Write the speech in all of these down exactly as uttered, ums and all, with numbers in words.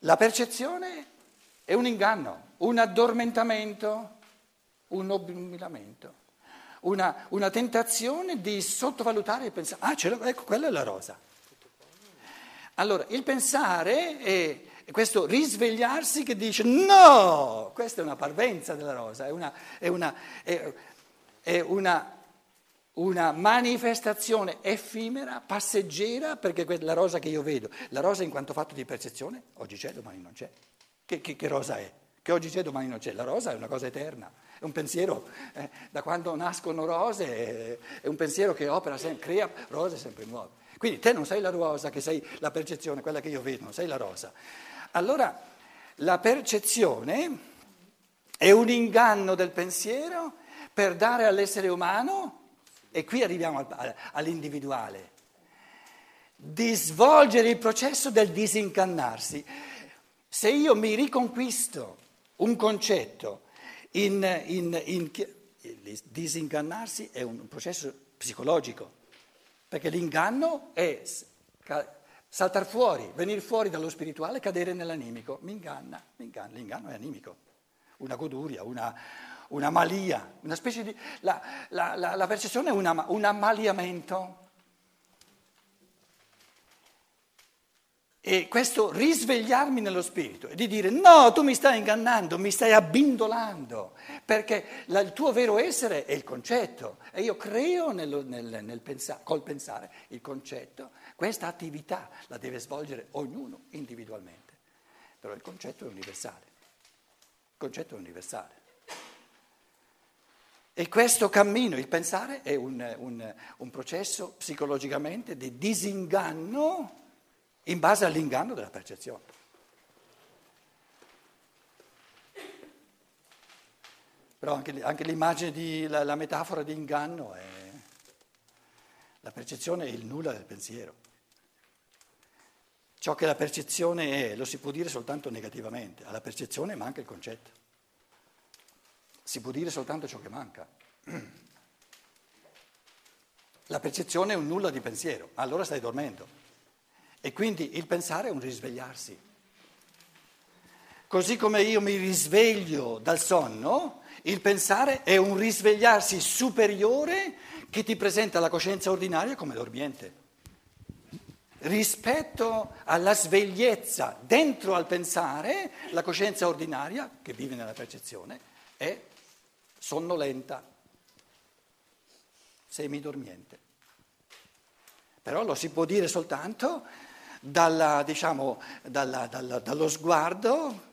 La percezione è un inganno, un addormentamento, un obnubilamento, una, una tentazione di sottovalutare il pensare. Ah, c'è, ecco, quella è la rosa. Allora, il pensare è questo risvegliarsi che dice no, questa è una parvenza della rosa, è una, è una, è, è una, una manifestazione effimera, passeggera, perché la rosa che io vedo, la rosa in quanto fatto di percezione, oggi c'è, domani non c'è. Che, che, che rosa è? Che oggi c'è, domani non c'è. La rosa è una cosa eterna, è un pensiero, eh, da quando nascono rose, è, è un pensiero che opera, sempre, crea rose sempre nuove. Quindi te non sei la rosa, che sei la percezione, quella che io vedo, non sei la rosa. Allora, la percezione è un inganno del pensiero per dare all'essere umano, e qui arriviamo all'individuale, di svolgere il processo del disincannarsi. Se io mi riconquisto un concetto, in, in, in, in disincannarsi è un processo psicologico, perché l'inganno è saltar fuori, venire fuori dallo spirituale, cadere nell'animico. Mi inganna, mi inganna, l'inganno è animico. Una goduria, una, una malia, una specie di... La, la, la, la percezione è una, un ammaliamento. E questo risvegliarmi nello spirito e di dire no, tu mi stai ingannando, mi stai abbindolando, perché la, il tuo vero essere è il concetto e io creo nello, nel, nel pensa, col pensare il concetto. Questa attività la deve svolgere ognuno individualmente, però il concetto è universale, il concetto è universale. E questo cammino, il pensare, è un, un, un processo psicologicamente di disinganno in base all'inganno della percezione. Però anche, anche l'immagine, di, la, la metafora di inganno è... La percezione è il nulla del pensiero. Ciò che la percezione è lo si può dire soltanto negativamente. Alla percezione manca il concetto. Si può dire soltanto ciò che manca. La percezione è un nulla di pensiero, allora stai dormendo. E quindi il pensare è un risvegliarsi. Così come io mi risveglio dal sonno, il pensare è un risvegliarsi superiore che ti presenta la coscienza ordinaria come dormiente. Rispetto alla svegliezza dentro al pensare, la coscienza ordinaria, che vive nella percezione, è sonnolenta, semidormiente. Però lo si può dire soltanto... Dalla, diciamo, dalla, dalla, dallo sguardo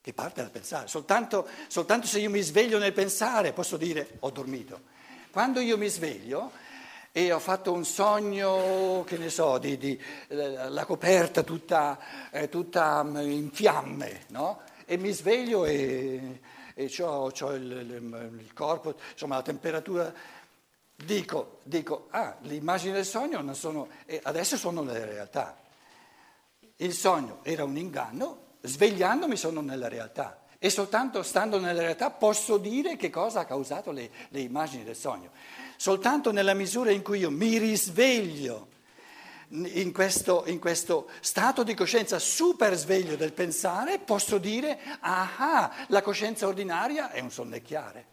che parte dal pensare. Soltanto, soltanto se io mi sveglio nel pensare posso dire ho dormito. Quando io mi sveglio e ho fatto un sogno, che ne so, di, di, la coperta tutta, eh, tutta in fiamme, no? E mi sveglio e, e c'ho, c'ho il, il, il corpo, insomma la temperatura... Dico, dico, ah, le immagini del sogno non sono, eh, adesso sono nella realtà. Il sogno era un inganno, svegliandomi sono nella realtà. E soltanto stando nella realtà posso dire che cosa ha causato le, le immagini del sogno. Soltanto nella misura in cui io mi risveglio in questo, in questo stato di coscienza super sveglio del pensare, posso dire, ah, la coscienza ordinaria è un sonnecchiare.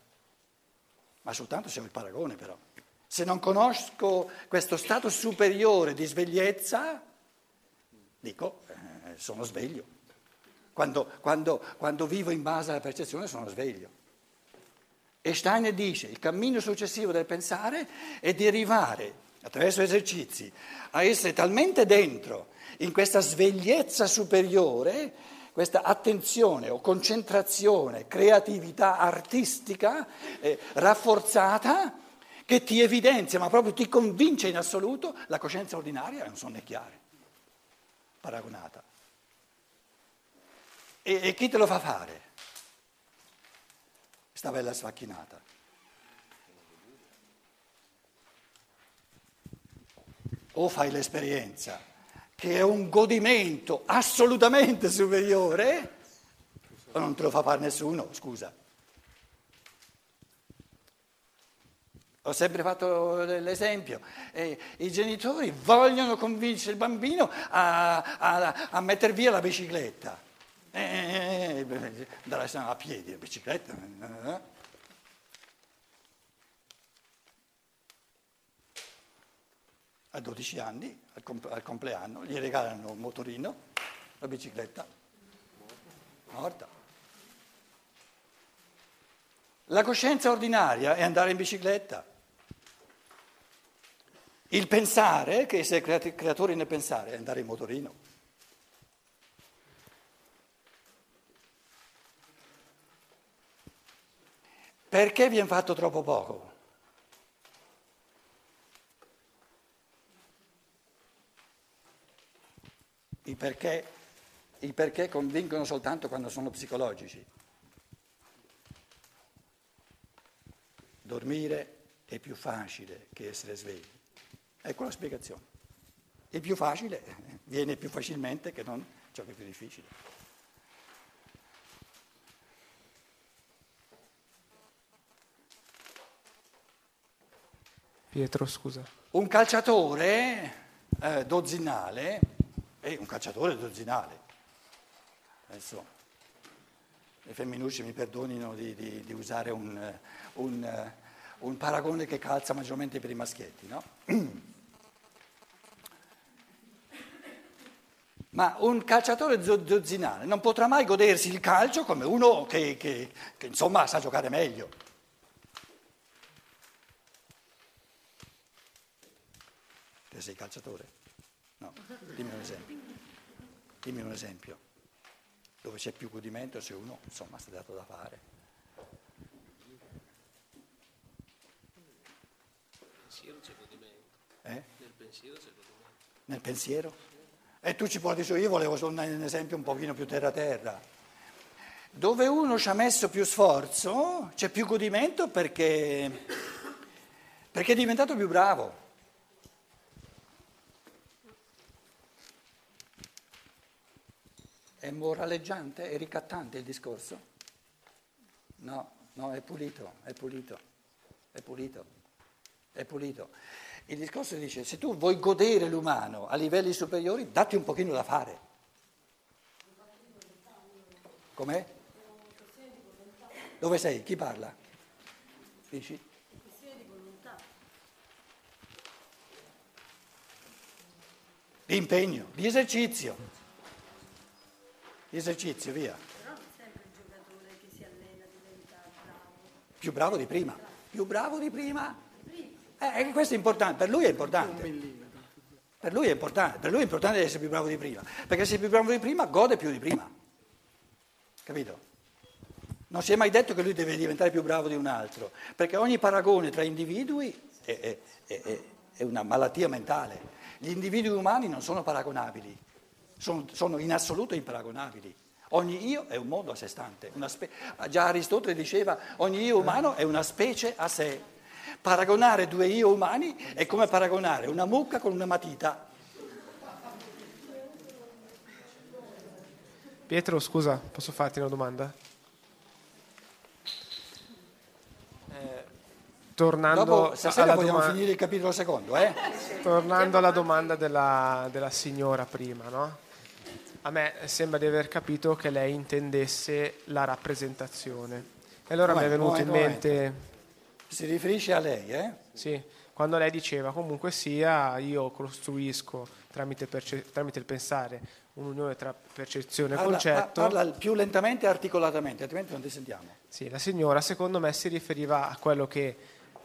Ma soltanto se ho il paragone, però. Se non conosco questo stato superiore di svegliezza, dico, eh, sono sveglio. Quando, quando, quando vivo in base alla percezione sono sveglio. E Steiner dice, il cammino successivo del pensare è di arrivare, attraverso esercizi, a essere talmente dentro in questa svegliezza superiore, questa attenzione o concentrazione, creatività artistica eh, rafforzata, che ti evidenzia, ma proprio ti convince in assoluto, la coscienza ordinaria è un sonnecchiare, paragonata. E, e chi te lo fa fare? Questa bella sfacchinata. O fai l'esperienza, che è un godimento assolutamente superiore, o non te lo fa fare nessuno, scusa. Ho sempre fatto l'esempio, eh, i genitori vogliono convincere il bambino a, a, a mettere via la bicicletta, eh, dalla strada a piedi la bicicletta. A dodici anni, al, comp- al compleanno, gli regalano un motorino, la bicicletta, morta. La coscienza ordinaria è andare in bicicletta. Il pensare, che sei creatore nel pensare, è andare in motorino. Perché viene fatto troppo poco? I perché, i perché convincono soltanto quando sono psicologici. Dormire è più facile che essere svegli. Ecco la spiegazione. Il più facile viene più facilmente che non ciò che è più difficile. Pietro, scusa. Un calciatore eh, dozzinale, eh, un calciatore dozzinale, insomma. Le femminucce mi perdonino di, di, di usare un, un, un paragone che calza maggiormente per i maschietti, no? Ma un calciatore dozzinale non potrà mai godersi il calcio come uno che, che, che insomma sa giocare meglio. Te sei calciatore? No, dimmi un esempio. Dimmi un esempio. Dove c'è più godimento se uno, insomma, sta dato da fare. Nel pensiero c'è godimento. Eh? Nel pensiero c'è godimento. Nel pensiero? E tu ci porti su, io volevo solo un esempio un pochino più terra-terra. Dove uno ci ha messo più sforzo, c'è più godimento perché, perché è diventato più bravo. È moraleggiante? È ricattante il discorso? No, no, è pulito, è pulito, è pulito, è pulito. Il discorso dice, se tu vuoi godere l'umano a livelli superiori, datti un pochino da fare. Com'è? Dove sei? Chi parla? Dici? Di impegno, di esercizio. Esercizio, via. Però non sempre il giocatore che si allena diventa bravo. Più bravo di prima. Più bravo di prima. Eh, questo è importante, per lui è importante. Per lui è importante, per lui è importante essere più bravo di prima. Perché se è più bravo di prima, gode più di prima. Capito? Non si è mai detto che lui deve diventare più bravo di un altro. Perché ogni paragone tra individui è, è, è, è una malattia mentale. Gli individui umani non sono paragonabili. Sono, sono in assoluto imparagonabili. Ogni io è un mondo a sé stante. Una spe- già Aristotele diceva ogni io umano è una specie a sé. Paragonare due io umani è come paragonare una mucca con una matita. Pietro, scusa, posso farti una domanda? Eh, tornando Dopo, stasera alla vogliamo domanda... finire il capitolo secondo, eh? Tornando alla domanda della, della signora prima, no? A me sembra di aver capito che lei intendesse la rappresentazione. E allora mi è venuto in mente... Si riferisce a lei, eh? Sì, quando lei diceva comunque sia io costruisco tramite, perce- tramite il pensare un'unione tra percezione e parla, concetto... Parla più lentamente e articolatamente, altrimenti non ti sentiamo. Sì, la signora secondo me si riferiva a quello che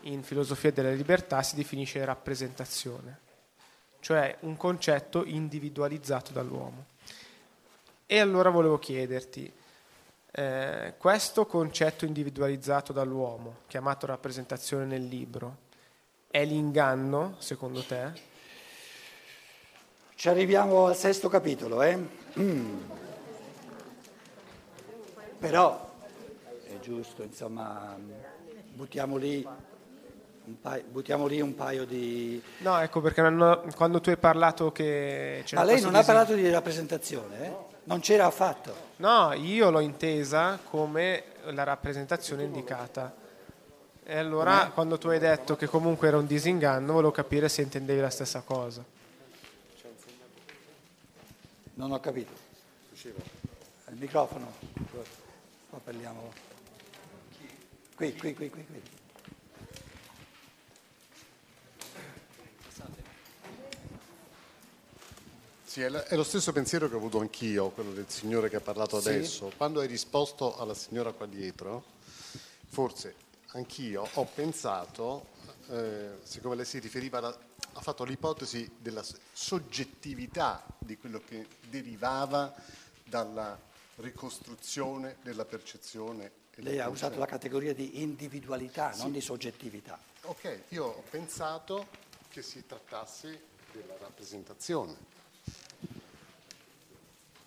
in filosofia della libertà si definisce rappresentazione, cioè un concetto individualizzato dall'uomo. E allora volevo chiederti, eh, questo concetto individualizzato dall'uomo, chiamato rappresentazione nel libro, è l'inganno, secondo te? Ci arriviamo al sesto capitolo, eh? Mm. Però è giusto, insomma, buttiamo lì un paio, buttiamo lì un paio di... No, ecco, perché non, quando tu hai parlato che... Ma lei non ha parlato di rappresentazione, eh? Non c'era affatto. No, io l'ho intesa come la rappresentazione indicata. E allora quando tu hai detto che comunque era un disinganno, volevo capire se intendevi la stessa cosa. Non ho capito. Il microfono. Qua parliamo. Qui, qui, qui, qui, qui. Sì, è lo stesso pensiero che ho avuto anch'io, quello del signore che ha parlato adesso. Sì. Quando hai risposto alla signora qua dietro, forse anch'io ho pensato, eh, siccome lei si riferiva alla, ha fatto l'ipotesi della soggettività di quello che derivava dalla ricostruzione della percezione. Lei ha usato la categoria di individualità, sì, non di soggettività. Ok, io ho pensato che si trattasse della rappresentazione.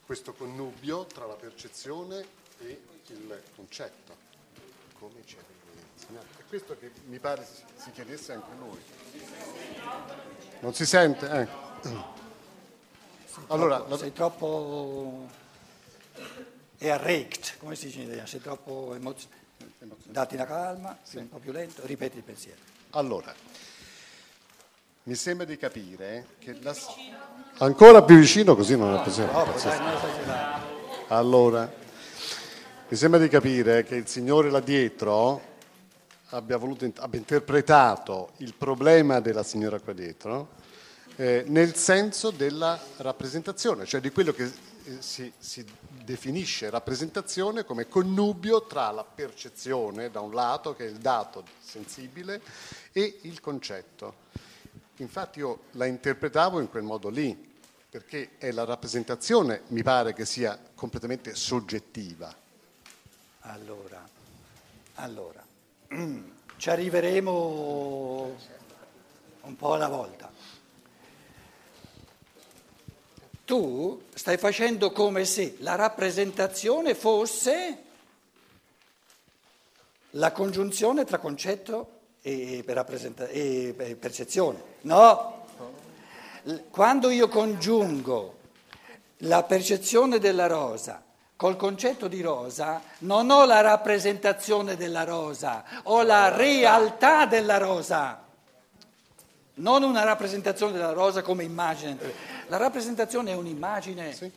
Questo connubio tra la percezione e il concetto. Come c'è? È questo che mi pare si chiedesse anche lui. Non si sente? Eh. Allora, la... sei troppo erregt, come si dice in italiano, sei troppo emozionato. Dati la calma, sì, sei un po' più lento, ripeti il pensiero. Allora, mi sembra di capire che la... ancora più vicino così non è possibile. No, no, dai, non è allora, mi sembra di capire che il signore là dietro abbia voluto, abbia interpretato il problema della signora qua dietro eh, nel senso della rappresentazione, cioè di quello che eh, si, si definisce rappresentazione come connubio tra la percezione da un lato, che è il dato sensibile, e il concetto. Infatti io la interpretavo in quel modo lì, perché è la rappresentazione, mi pare che sia completamente soggettiva. Allora, allora ci arriveremo un po' alla volta. Tu stai facendo come se la rappresentazione fosse la congiunzione tra concetto e, per rappresenta- e per percezione. No, quando io congiungo la percezione della rosa col concetto di rosa, non ho la rappresentazione della rosa, ho la realtà della rosa, non una rappresentazione della rosa come immagine. La rappresentazione è un'immagine, sì,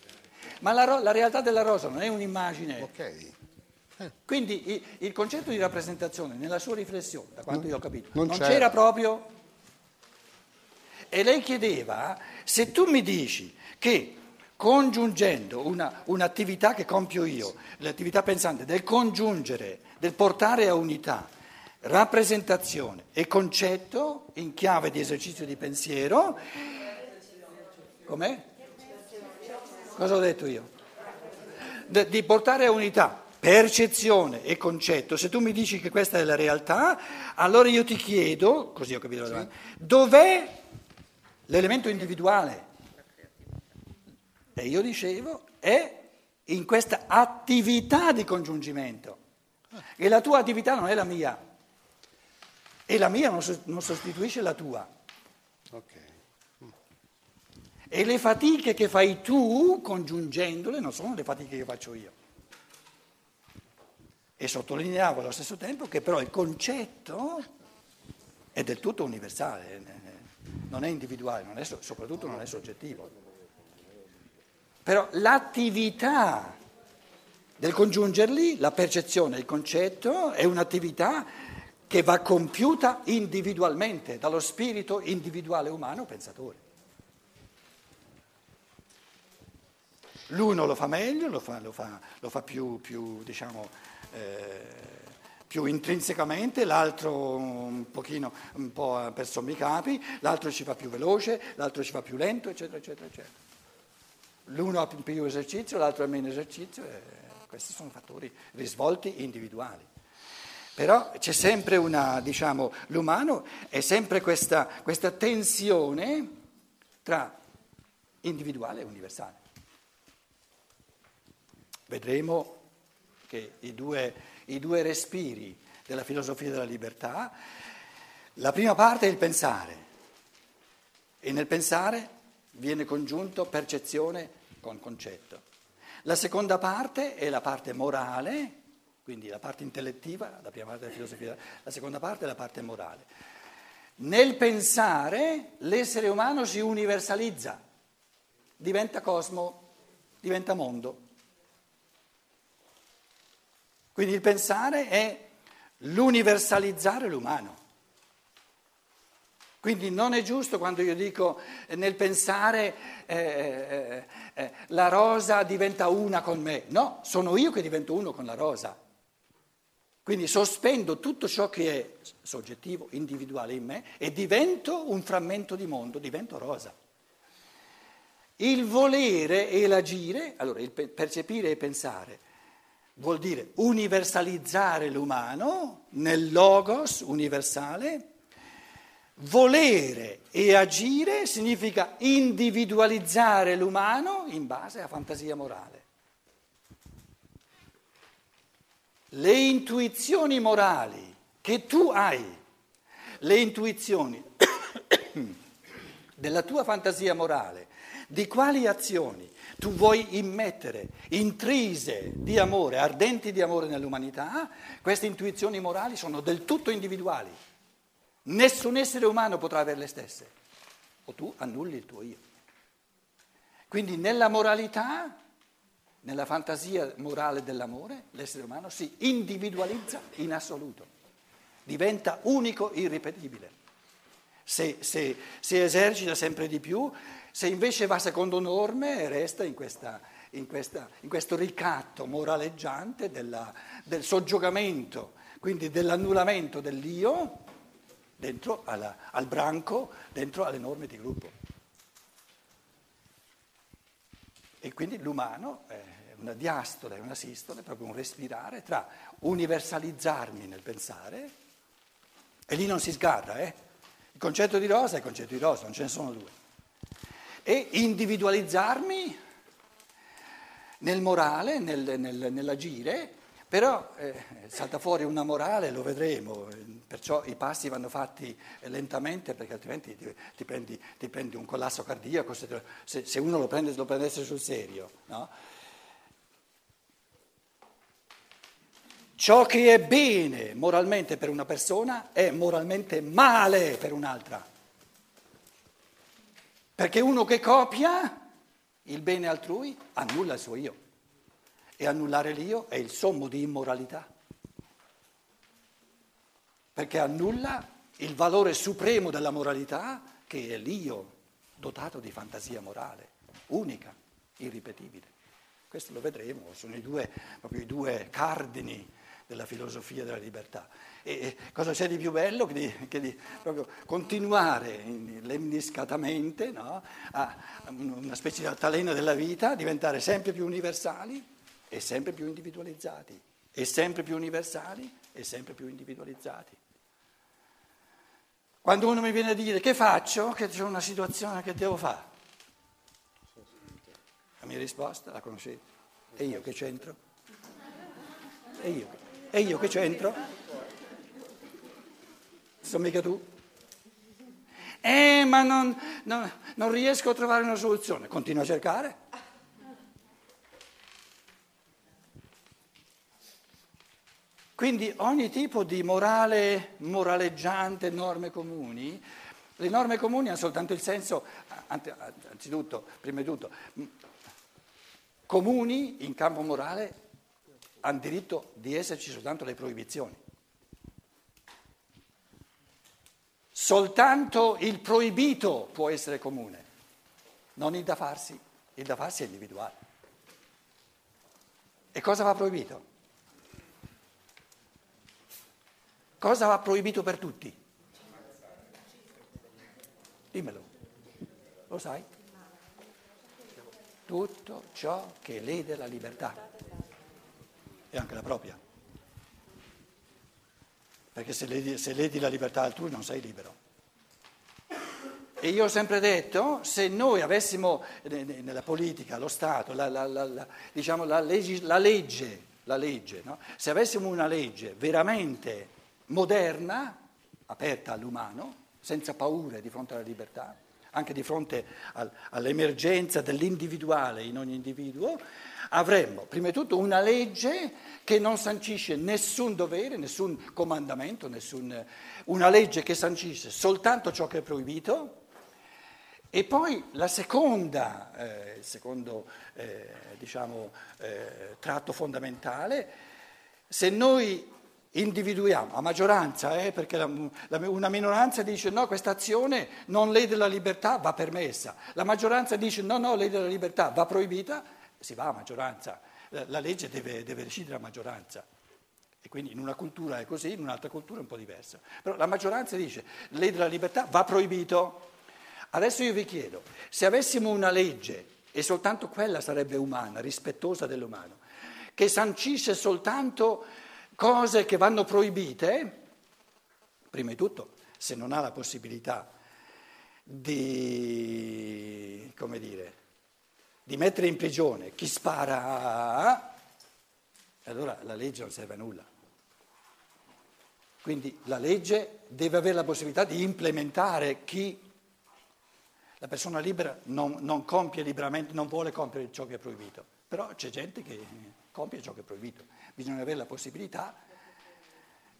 ma la, ro- la realtà della rosa non è un'immagine. Okay. Eh. Quindi i- il concetto di rappresentazione, nella sua riflessione, da quanto non, io ho capito, non, non c'era. c'era proprio. E lei chiedeva, se tu mi dici che congiungendo una, un'attività che compio io, l'attività pensante del congiungere, del portare a unità rappresentazione e concetto in chiave di esercizio di pensiero, com'è? Cosa ho detto io? De, di portare a unità percezione e concetto, se tu mi dici che questa è la realtà, allora io ti chiedo, così ho capito, sì, dov'è l'elemento individuale? E io dicevo, è in questa attività di congiungimento. E la tua attività non è la mia. E la mia non sostituisce la tua. Okay. E le fatiche che fai tu, congiungendole, non sono le fatiche che faccio io. E sottolineavo allo stesso tempo che però il concetto è del tutto universale, non è individuale, non è, soprattutto non è soggettivo. Però l'attività del congiungerli, la percezione, il concetto, è un'attività che va compiuta individualmente, dallo spirito individuale umano pensatore. L'uno lo fa meglio, lo fa, lo fa, lo fa più, più, diciamo, eh, più intrinsecamente, l'altro un pochino, un po' per sommi capi, l'altro ci va più veloce, l'altro ci va più lento, eccetera, eccetera, eccetera. L'uno ha più esercizio, l'altro ha meno esercizio, eh, questi sono fattori risvolti individuali. Però c'è sempre una, diciamo, l'umano è sempre questa, questa tensione tra individuale e universale. Vedremo che i due, i due respiri della filosofia della libertà, la prima parte è il pensare, e nel pensare viene congiunto percezione con concetto. La seconda parte è la parte morale, Quindi la parte intellettiva, la prima parte della filosofia, la seconda parte è la parte morale. Nel pensare l'essere umano si universalizza, diventa cosmo, diventa mondo. Quindi il pensare è l'universalizzare l'umano. Quindi non è giusto quando io dico nel pensare eh, eh, la rosa diventa una con me. No, sono io che divento uno con la rosa. Quindi sospendo tutto ciò che è soggettivo, individuale in me e divento un frammento di mondo, divento rosa. Il volere e l'agire, allora il percepire e pensare, vuol dire universalizzare l'umano nel logos universale. Volere e agire significa individualizzare l'umano in base alla fantasia morale. Le intuizioni morali che tu hai, le intuizioni della tua fantasia morale, di quali azioni tu vuoi immettere intrise di amore, ardenti di amore nell'umanità, queste intuizioni morali sono del tutto individuali. Nessun essere umano potrà avere le stesse, o tu annulli il tuo io. Quindi nella moralità, nella fantasia morale dell'amore, l'essere umano si individualizza in assoluto, diventa unico, irripetibile. Se, se, se esercita sempre di più, se invece va secondo norme, resta in questa, in questa, in questo ricatto moraleggiante della, del soggiogamento, quindi dell'annullamento dell'io, dentro alla, al branco, dentro alle norme di gruppo. E quindi l'umano è una diastole, è una sistole, proprio un respirare tra universalizzarmi nel pensare, e lì non si sgarra, eh? Il concetto di rosa è il concetto di rosa, non ce ne sono due, e individualizzarmi nel morale, nel, nel, nell'agire. Però eh, salta fuori una morale, lo vedremo, perciò i passi vanno fatti lentamente perché altrimenti ti, ti, prendi, ti prendi un collasso cardiaco, se, te, se uno lo prende, lo prendesse sul serio, no? Ciò che è bene moralmente per una persona è moralmente male per un'altra, perché uno che copia il bene altrui annulla il suo io. E annullare l'io è il sommo di immoralità, perché annulla il valore supremo della moralità, che è l'io dotato di fantasia morale, unica, irripetibile. Questo lo vedremo, sono i due, proprio i due cardini della filosofia della libertà. E cosa c'è di più bello che di, che di proprio continuare lemniscatamente, no? A una specie di altalena della vita, diventare sempre più universali, e sempre più individualizzati, e sempre più universali, e sempre più individualizzati. Quando uno mi viene a dire che faccio, che c'è una situazione che devo fare, la mia risposta la conoscete. E io che c'entro? E io, e io che c'entro? Sono mica tu? Eh, ma non, non, non riesco a trovare una soluzione. Continua a cercare. Quindi ogni tipo di morale moraleggiante, norme comuni, le norme comuni hanno soltanto il senso, anzitutto, prima di tutto, comuni in campo morale hanno diritto di esserci soltanto le proibizioni. Soltanto il proibito può essere comune, non il da farsi, il da farsi è individuale. E cosa va proibito? Cosa va proibito per tutti? Dimmelo, lo sai? Tutto ciò che lede la libertà e anche la propria. Perché se ledi, se ledi la libertà altrui non sei libero. E io ho sempre detto, se noi avessimo nella politica, lo Stato, la, la, la, la, diciamo la, legge, la legge, la legge, no? Se avessimo una legge veramente moderna, aperta all'umano, senza paure di fronte alla libertà, anche di fronte al, all'emergenza dell'individuale in ogni individuo, avremmo prima di tutto una legge che non sancisce nessun dovere, nessun comandamento, nessun, una legge che sancisce soltanto ciò che è proibito. E poi la seconda, eh, il secondo eh, diciamo, eh, tratto fondamentale, se noi individuiamo, a maggioranza, eh, perché la, la, una minoranza dice no, questa azione non lede la libertà, va permessa, la maggioranza dice no, no, lede la libertà, va proibita, si va a maggioranza, la, la legge deve, deve decidere a maggioranza. E quindi in una cultura è così, in un'altra cultura è un po' diversa. Però la maggioranza dice lede la libertà, va proibito. Adesso io vi chiedo, se avessimo una legge, e soltanto quella sarebbe umana, rispettosa dell'umano, che sancisce soltanto cose che vanno proibite, prima di tutto, se non ha la possibilità di, come dire, di mettere in prigione chi spara, allora la legge non serve a nulla. Quindi la legge deve avere la possibilità di implementare chi... La persona libera non, non compie liberamente, non vuole compiere ciò che è proibito, però c'è gente che compie ciò che è proibito. Bisogna avere la possibilità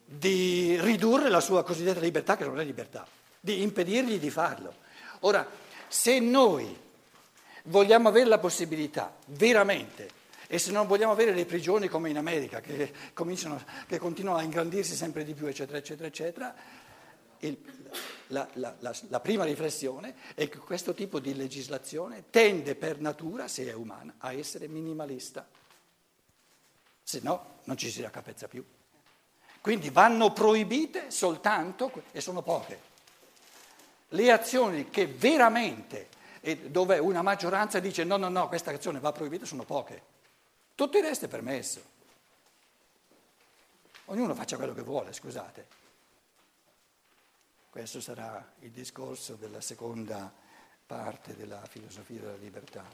di ridurre la sua cosiddetta libertà, che non è libertà, di impedirgli di farlo. Ora, se noi vogliamo avere la possibilità veramente, e se non vogliamo avere le prigioni come in America, che, cominciano, che continuano a ingrandirsi sempre di più, eccetera, eccetera, eccetera, il... La, la, la, la prima riflessione è che questo tipo di legislazione tende per natura, se è umana, a essere minimalista, se no non ci si raccapezza più. Quindi vanno proibite soltanto, e sono poche, le azioni che veramente, e dove una maggioranza dice no, no, no, questa azione va proibita, sono poche. Tutto il resto è permesso. Ognuno faccia quello che vuole, scusate. Questo sarà il discorso della seconda parte della filosofia della libertà.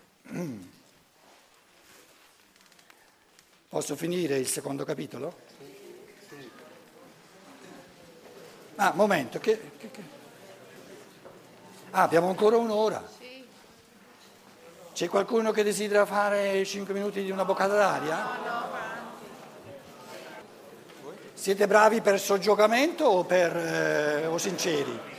Posso finire il secondo capitolo? Sì. Ah, momento. Che, che, che... Ah, abbiamo ancora un'ora. C'è qualcuno che desidera fare cinque minuti di una boccata d'aria? Siete bravi per soggiogamento o per eh, o sinceri?